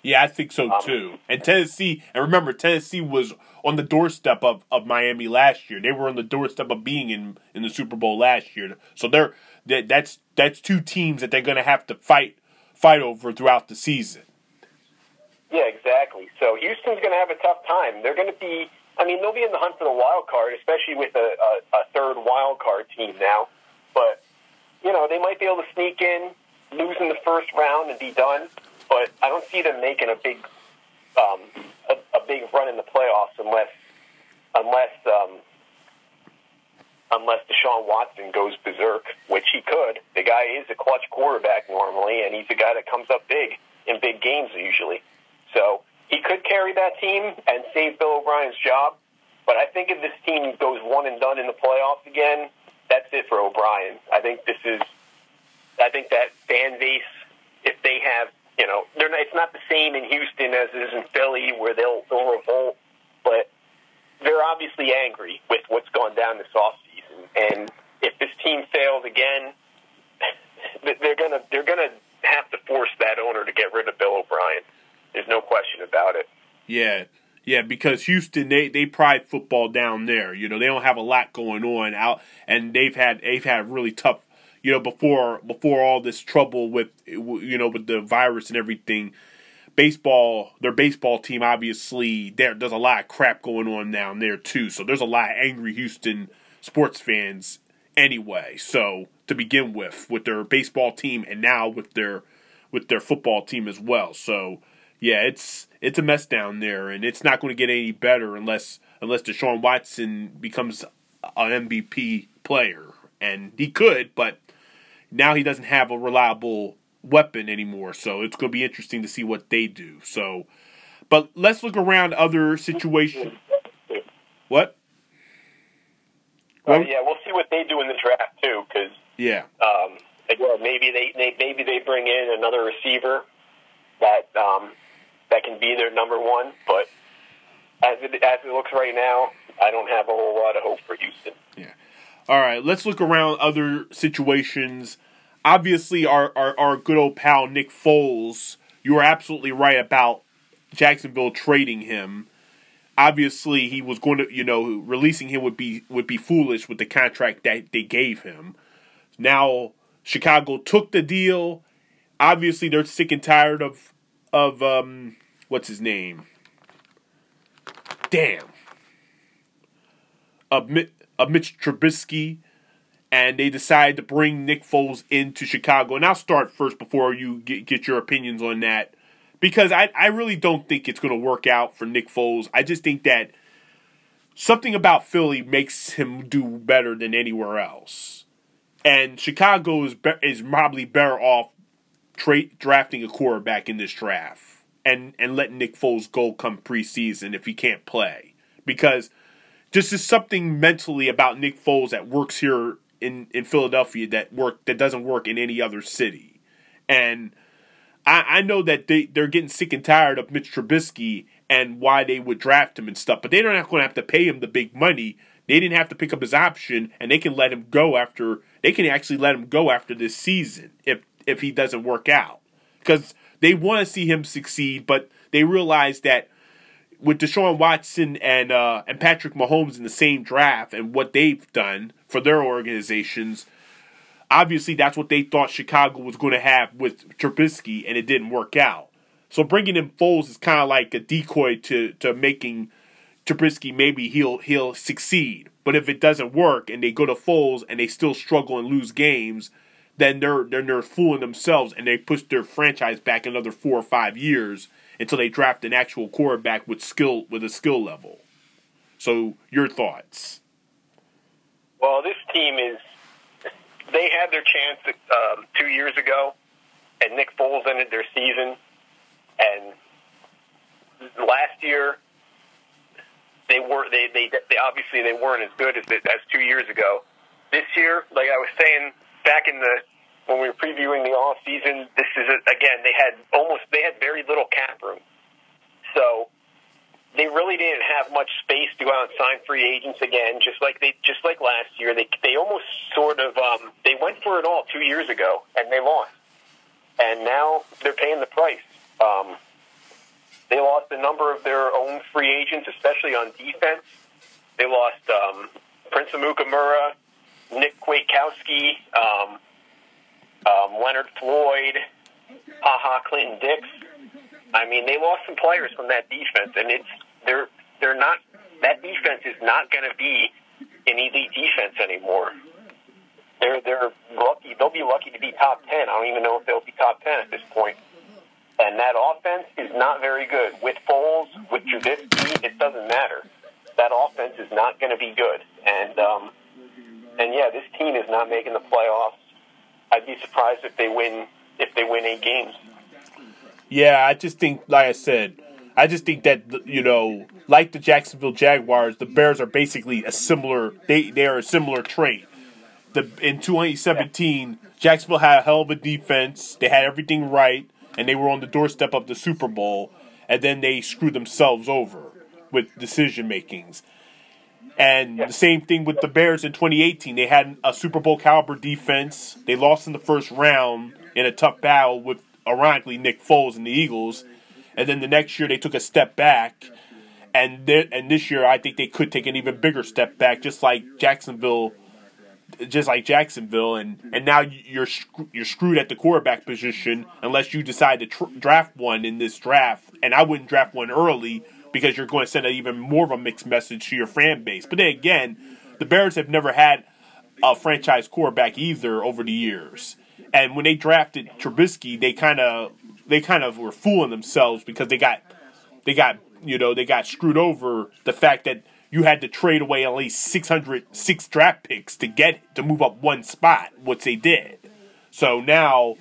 Yeah, I think so, too. And Tennessee was on the doorstep of Miami last year. They were on the doorstep of being in the Super Bowl last year. So that's two teams that they're going to have to fight over throughout the season. Yeah, exactly. So Houston's going to have a tough time. They're going to be, I mean, they'll be in the hunt for the wild card, especially with a third wild card team now. But, you know, they might be able to sneak in, lose in the first round, and be done. But I don't see them making a big run in the playoffs unless Deshaun Watson goes berserk, which he could. The guy is a clutch quarterback normally, and he's a guy that comes up big in big games usually. So he could carry that team and save Bill O'Brien's job. But I think if this team goes one and done in the playoffs again, that's it for O'Brien. I think that fan base, if they have. You know, it's not the same in Houston as it is in Philly, where they'll revolt. But they're obviously angry with what's gone down this offseason. And if this team fails again, they're gonna have to force that owner to get rid of Bill O'Brien. There's no question about it. Yeah, because Houston, they pride football down there. You know, they don't have a lot going on out, and they've had really tough. You know, before all this trouble with, you know, with the virus and everything, their baseball team, obviously, there's a lot of crap going on down there too. So there's a lot of angry Houston sports fans anyway. So to begin with their baseball team and now with their football team as well. So yeah, it's a mess down there, and it's not going to get any better unless Deshaun Watson becomes an MVP player, and he could, but. Now he doesn't have a reliable weapon anymore, so it's going to be interesting to see what they do. So, but let's look around other situations. What? Yeah, we'll see what they do in the draft too, because maybe they bring in another receiver that can be their number one. But as it looks right now, I don't have a whole lot of hope for Houston. Yeah. All right, let's look around other situations. Obviously, our good old pal Nick Foles, you were absolutely right about Jacksonville trading him. Obviously, he was going to, you know, releasing him would be foolish with the contract that they gave him. Now, Chicago took the deal. Obviously, they're sick and tired of what's his name? Damn. Of Mitch Trubisky, and they decided to bring Nick Foles into Chicago. And I'll start first before you get your opinions on that, because I really don't think it's going to work out for Nick Foles. I just think that something about Philly makes him do better than anywhere else. And Chicago is probably better off drafting a quarterback in this draft and letting Nick Foles go come preseason if he can't play. Because this is something mentally about Nick Foles that works here in Philadelphia that doesn't work in any other city. And I know that they're getting sick and tired of Mitch Trubisky and why they would draft him and stuff, but they're not going to have to pay him the big money They didn't have to pick up his option, and they can let him go after. They can actually let him go after this season if he doesn't work out, because they want to see him succeed. But they realize that with Deshaun Watson and Patrick Mahomes in the same draft and what they've done for their organizations, obviously that's what they thought Chicago was going to have with Trubisky, and it didn't work out. So bringing in Foles is kind of like a decoy to making Trubisky, maybe he'll succeed. But if it doesn't work and they go to Foles and they still struggle and lose games, then they're fooling themselves and they push their franchise back another 4 or 5 years until they draft an actual quarterback with a skill level. So your thoughts? Well, this team they had their chance 2 years ago, and Nick Foles ended their season, and last year. They obviously they weren't as good as 2 years ago. This year, like I was saying back when we were previewing the off season, this is again they had very little cap room, so they really didn't have much space to go out and sign free agents again. Just like last year, they almost sort of they went for it all 2 years ago and they lost, and now they're paying the price. They lost a number of their own free agents, especially on defense. They lost Prince Amukamura, Nick Kwiatkowski, Leonard Floyd, Clinton Dix. I mean, they lost some players from that defense, and they're not. That defense is not going to be an elite defense anymore. They're lucky. They'll be lucky to be top 10. I don't even know if they'll be top 10 at this point. And that offense is not very good. With Foles, with Trubisky, it doesn't matter. That offense is not going to be good. And yeah, this team is not making the playoffs. I'd be surprised if they win 8 games. Yeah, I just think, like I said, that like the Jacksonville Jaguars, the Bears are basically a similar trait. In 2017, Jacksonville had a hell of a defense. They had everything right. And they were on the doorstep of the Super Bowl, and then they screwed themselves over with decision makings. And the same thing with the Bears in 2018. They had a Super Bowl caliber defense. They lost in the first round in a tough battle with, ironically, Nick Foles and the Eagles. And then the next year they took a step back. And this year I think they could take an even bigger step back, just like Jacksonville, and now you're screwed at the quarterback position unless you decide to draft one in this draft. And I wouldn't draft one early because you're going to send an even more of a mixed message to your fan base. But then again, the Bears have never had a franchise quarterback either over the years. And when they drafted Trubisky, they kind of were fooling themselves because they got screwed over the fact that you had to trade away at least 606 draft picks to move up one spot, which they did. So now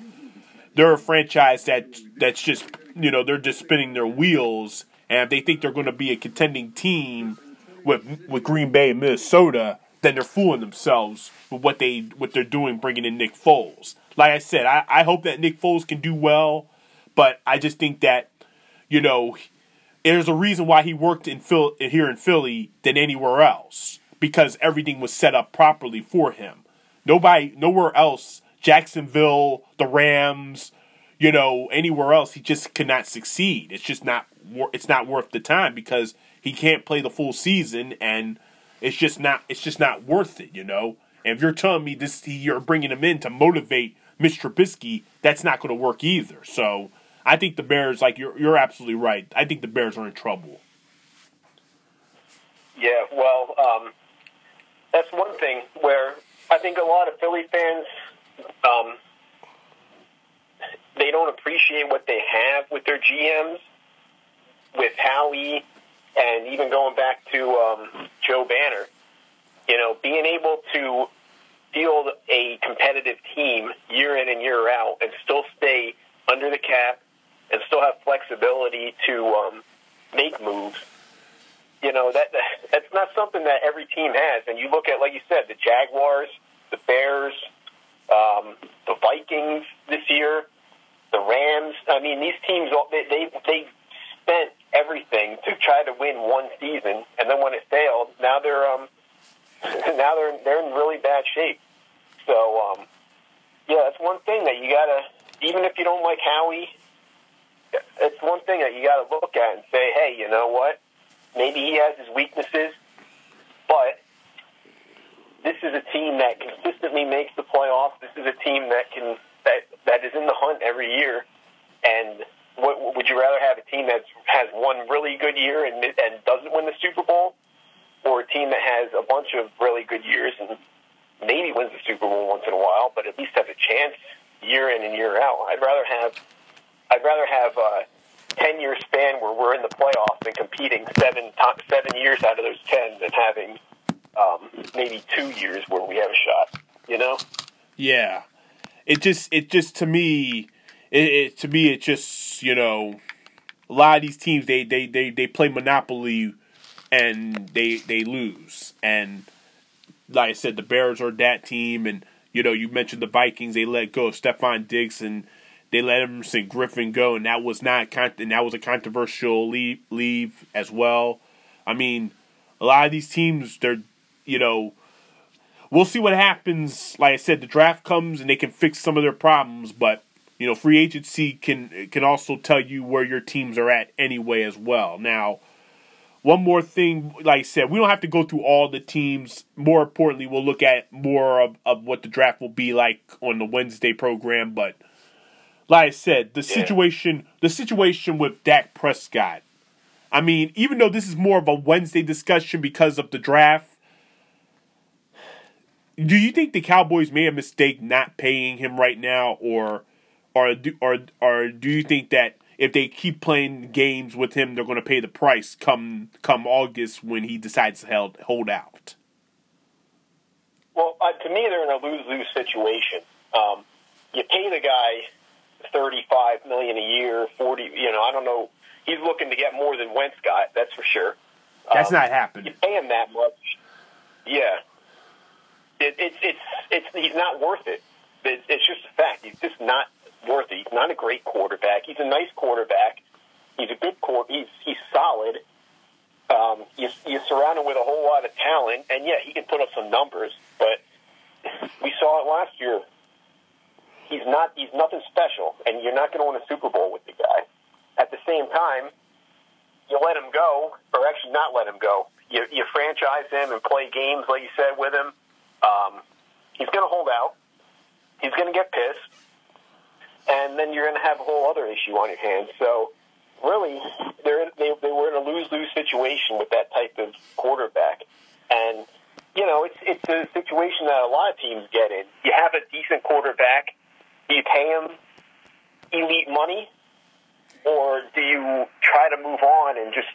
they're a franchise that's just, they're just spinning their wheels, and if they think they're going to be a contending team with Green Bay and Minnesota, then they're fooling themselves with what they're doing, bringing in Nick Foles. Like I said, I hope that Nick Foles can do well, but I just think that, there's a reason why he worked here in Philly than anywhere else, because everything was set up properly for him. Nowhere else, Jacksonville, the Rams, anywhere else, he just could not succeed. It's just not worth the time because he can't play the full season, and it's just not worth it, And if you're telling me you're bringing him in to motivate Mitch Trubisky, that's not going to work either. So. I think the Bears, you're absolutely right. I think the Bears are in trouble. Yeah, well, that's one thing where I think a lot of Philly fans, they don't appreciate what they have with their GMs, with Howie, and even going back to Joe Banner. Being able to field a competitive team year in and year out and still stay under the cap, and still have flexibility to make moves. That's not something that every team has. And you look at, like you said, the Jaguars, the Bears, the Vikings this year, the Rams. I mean, these teams, they spent everything to try to win one season, and then when it failed, now they're now they're in really bad shape. So, yeah, that's one thing that you gotta, even if you don't like Howie, it's one thing that you gotta look at and say, hey, you know what? Maybe he has his weaknesses, but this is a team that consistently makes the playoffs. This is a team that can that is in the hunt every year. And what, would you rather have a team that has one really good year and doesn't win the Super Bowl, or a team that has a bunch of really good years and maybe wins the Super Bowl once in a while, but at least has a chance year in and year out? I'd rather have a 10-year span where we're in the playoffs and competing seven years out of those 10 than having maybe 2 years where we have a shot. You know? Yeah. It just to me. It just, you know, a lot of these teams they play Monopoly and they lose. And like I said, the Bears are that team, and you know, you mentioned the Vikings, they let go of Stephon Diggs and they let Emerson Griffin go, and that was a controversial leave as well. I mean, a lot of these teams, they're, you know, we'll see what happens. Like I said, the draft comes and they can fix some of their problems, but you know, free agency can also tell you where your teams are at anyway as well. Now, one more thing, like I said, we don't have to go through all the teams. More importantly, we'll look at more of what the draft will be like on the Wednesday program. But like I said, the situation with Dak Prescott, I mean, even though this is more of a Wednesday discussion because of the draft, do you think the Cowboys made a mistake not paying him right now, or do you think that if they keep playing games with him, they're going to pay the price come August when he decides to hold out? Well, to me, they're in a lose-lose situation. You pay the guy $35 million a year, $40 million, you know, I don't know. He's looking to get more than Wentz got, that's for sure. That's not happening. You pay him that much, yeah. He's not worth it. It's just a fact. He's just not worth it. He's not a great quarterback. He's a nice quarterback. He's a good quarterback. He's solid. You're surrounded with a whole lot of talent, and yeah, he can put up some numbers. But we saw it last year. He's nothing special, and you're not going to win a Super Bowl with the guy. At the same time, you let him go, or actually not let him go. You franchise him and play games, like you said, with him. He's going to hold out. He's going to get pissed, and then you're going to have a whole other issue on your hands. So, really, they were in a lose-lose situation with that type of quarterback. And, you know, it's a situation that a lot of teams get in. You have a decent quarterback. Do you pay him elite money, or do you try to move on and just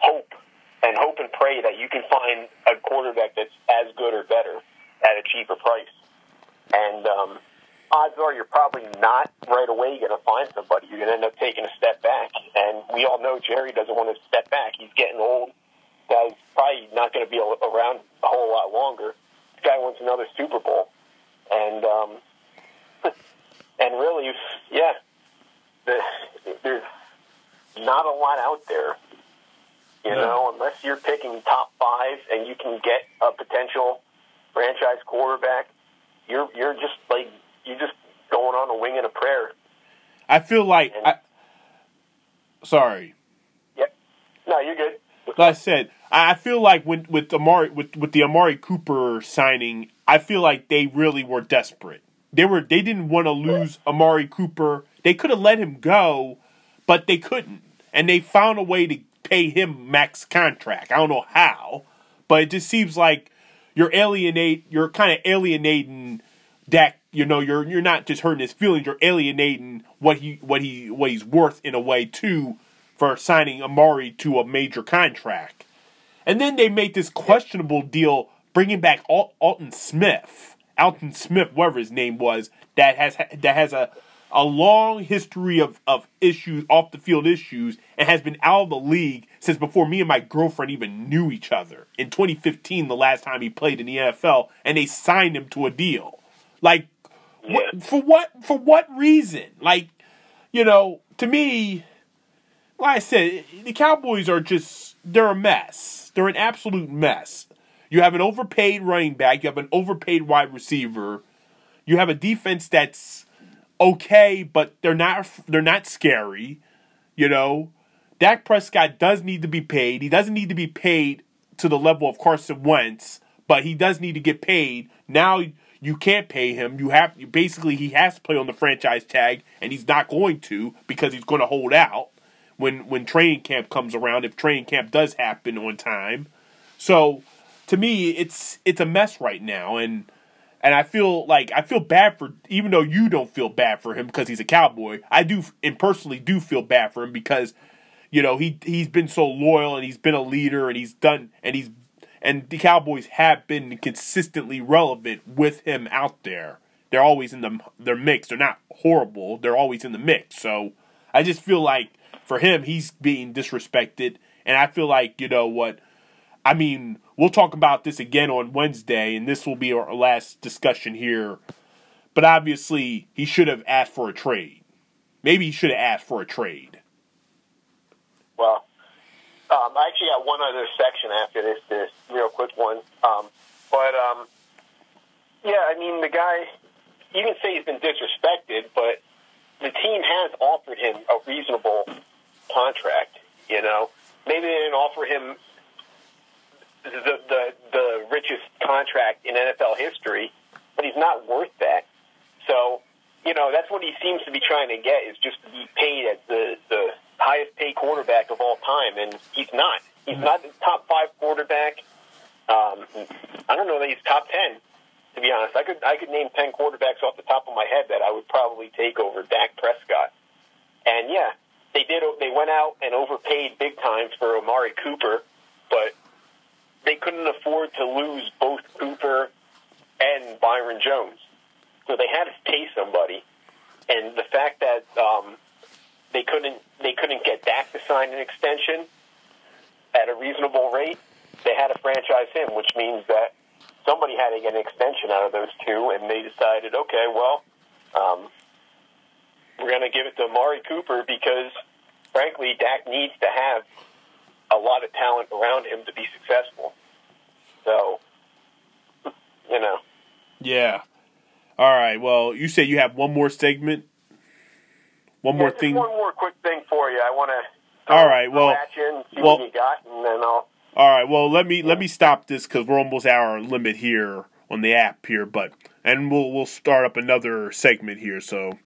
hope and pray that you can find a quarterback that's as good or better at a cheaper price? And odds are you're probably not right away going to find somebody. You're going to end up taking a step back. And we all know Jerry doesn't want to step back. He's getting old. Guy's probably not going to be around a whole lot longer. This guy wants another Super Bowl. And and really, yeah, there's not a lot out there, you know, unless you're picking top five and you can get a potential franchise quarterback. You're just like, you're just going on a wing and a prayer. I feel like sorry. Yep. No, you're good. Like I said, I feel like with the Amari Cooper signing, I feel like they really were desperate. They didn't want to lose Amari Cooper. They could have let him go, but they couldn't, and they found a way to pay him max contract. I don't know how, but it just seems like you're kind of alienating Dak. You know, you're not just hurting his feelings. You're alienating what he's worth in a way too, for signing Amari to a major contract. And then they made this questionable deal, bringing back Alton Smith, whatever his name was, that has a long history of issues, off the field issues, and has been out of the league since before me and my girlfriend even knew each other. In 2015, the last time he played in the NFL, and they signed him to a deal. Like, for what reason? Like, you know, to me, like I said, the Cowboys are just, they're a mess. They're an absolute mess. You have an overpaid running back. You have an overpaid wide receiver. You have a defense that's okay, but they're not scary. You know, Dak Prescott does need to be paid. He doesn't need to be paid to the level of Carson Wentz, but he does need to get paid. Now you can't pay him. He has to play on the franchise tag, and he's not going to because he's going to hold out when training camp comes around, if training camp does happen on time. So to me, it's a mess right now, and I feel bad for, even though you don't feel bad for him because he's a Cowboy, I do, and personally do feel bad for him because, you know, he's been so loyal and he's been a leader and and the Cowboys have been consistently relevant with him out there. They're always in their mix. They're not horrible. They're always in the mix. So I just feel like for him, he's being disrespected, and I feel like, you know what, I mean, we'll talk about this again on Wednesday, and this will be our last discussion here. But obviously, he should have asked for a trade. Maybe he should have asked for a trade. Well, I actually got one other section after this real quick one. Yeah, I mean, the guy, you can say he's been disrespected, but the team has offered him a reasonable contract, you know. Maybe they didn't offer him the richest contract in NFL history, but he's not worth that. So, you know, that's what he seems to be trying to get, is just to be paid as the highest paid quarterback of all time, and he's not. He's not the top 5 quarterback. I don't know that he's top 10, to be honest. I could name 10 quarterbacks off the top of my head that I would probably take over Dak Prescott. And yeah, they went out and overpaid big time for Amari Cooper, but they couldn't afford to lose both Cooper and Byron Jones. So they had to pay somebody. And the fact that they couldn't get Dak to sign an extension at a reasonable rate, they had to franchise him, which means that somebody had to get an extension out of those two, and they decided, okay, well, we're going to give it to Amari Cooper because, frankly, Dak needs to have a lot of talent around him to be successful. So, you know. Yeah. All right. Well, you say you have one more segment? One more thing? One more quick thing for you. I want to match in, see what you got, and then I'll... All right. Well, let me stop this because we're almost at our limit here on the app here, but we'll start up another segment here. So